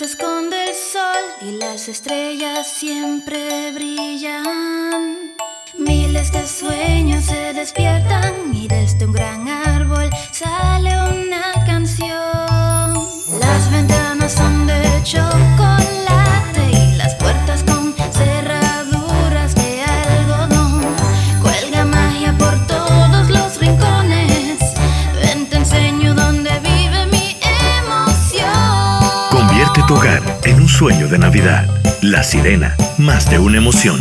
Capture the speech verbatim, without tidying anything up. se esconde el sol y las estrellas siempre brillan. Miles de sueños se despiertan y desde un gran árbol sale una canción. Las ventanas son de chocolate y las puertas con cerraduras de algodón. Cuelga magia por todos los rincones. Ven, te enseño dónde vive mi emoción. Convierte tu hogar en un sueño de Navidad. La Sirena, más de una emoción.